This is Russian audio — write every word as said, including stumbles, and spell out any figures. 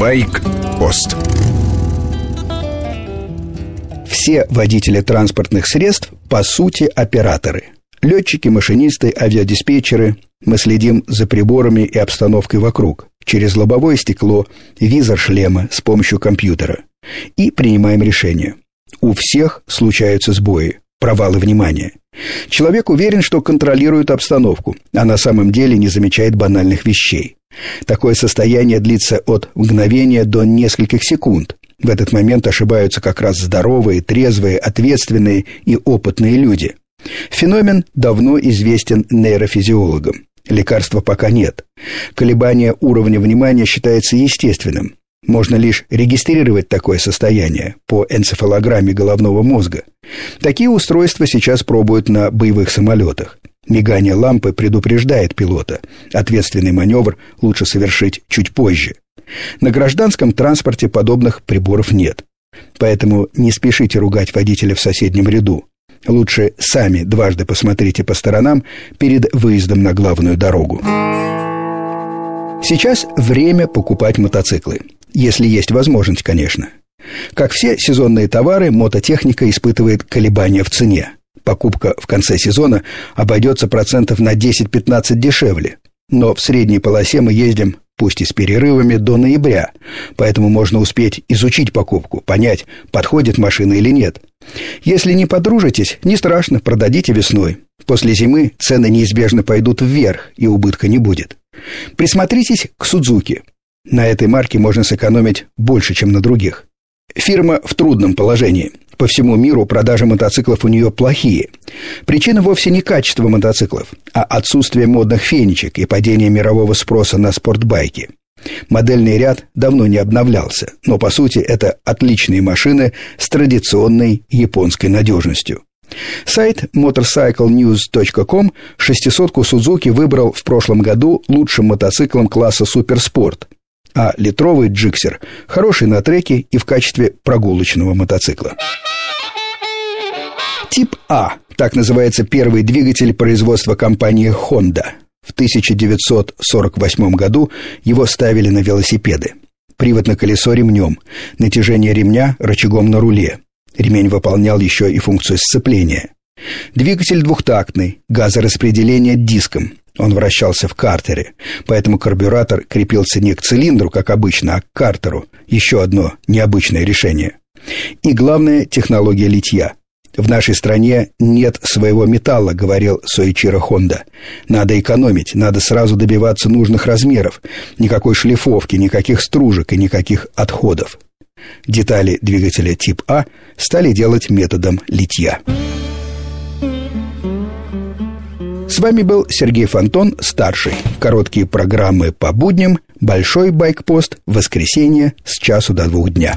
Байк-пост. Все водители транспортных средств, по сути, операторы. Летчики, машинисты, авиадиспетчеры. Мы следим за приборами и обстановкой вокруг, через лобовое стекло, визор шлема с помощью компьютера. И принимаем решения. У всех случаются сбои, провалы внимания. Человек уверен, что контролирует обстановку, а на самом деле не замечает банальных вещей. Такое состояние длится от мгновения до нескольких секунд. В этот момент ошибаются как раз здоровые, трезвые, ответственные и опытные люди. Феномен давно известен нейрофизиологам. Лекарства пока нет. Колебание уровня внимания считается естественным. Можно лишь регистрировать такое состояние по энцефалограмме головного мозга. Такие устройства сейчас пробуют на боевых самолетах. Мигание лампы предупреждает пилота. Ответственный маневр лучше совершить чуть позже. На гражданском транспорте подобных приборов нет. Поэтому не спешите ругать водителя в соседнем ряду. Лучше сами дважды посмотрите по сторонам перед выездом на главную дорогу. Сейчас время покупать мотоциклы. Если есть возможность, конечно. Как все сезонные товары, мототехника испытывает колебания в цене. Покупка в конце сезона обойдется процентов на десять-пятнадцать дешевле. Но в средней полосе мы ездим, пусть и с перерывами, до ноября. Поэтому можно успеть изучить покупку, понять, подходит машина или нет. Если не подружитесь, не страшно, продадите весной. После зимы цены неизбежно пойдут вверх, и убытка не будет. Присмотритесь к Suzuki. На этой марке можно сэкономить больше, чем на других. Фирма в трудном положении. По всему миру продажи мотоциклов у нее плохие. Причина вовсе не качество мотоциклов, а отсутствие модных фенечек и падение мирового спроса на спортбайки. Модельный ряд давно не обновлялся, но по сути это отличные машины с традиционной японской надежностью. Сайт motorcycle news точка com шестисотку Suzuki выбрал в прошлом году лучшим мотоциклом класса «Суперспорт», а литровый джиксер хороший на треке и в качестве прогулочного мотоцикла. Тип А – так называется первый двигатель производства компании Honda. В тысяча девятьсот сорок восьмом году его ставили на велосипеды. Привод на колесо ремнем, натяжение ремня рычагом на руле. Ремень выполнял еще и функцию сцепления. Двигатель двухтактный, газораспределение диском. Он вращался в картере, поэтому карбюратор крепился не к цилиндру, как обычно, а к картеру. Еще одно необычное решение. И главное, технология литья. «В нашей стране нет своего металла», — говорил Соичиро Хонда. «Надо экономить, надо сразу добиваться нужных размеров. Никакой шлифовки, никаких стружек и никаких отходов». Детали двигателя тип А стали делать методом литья. С вами был Сергей Фонтон-Старший. Короткие программы по будням, большой байк-пост, воскресенье с часу до двух дня.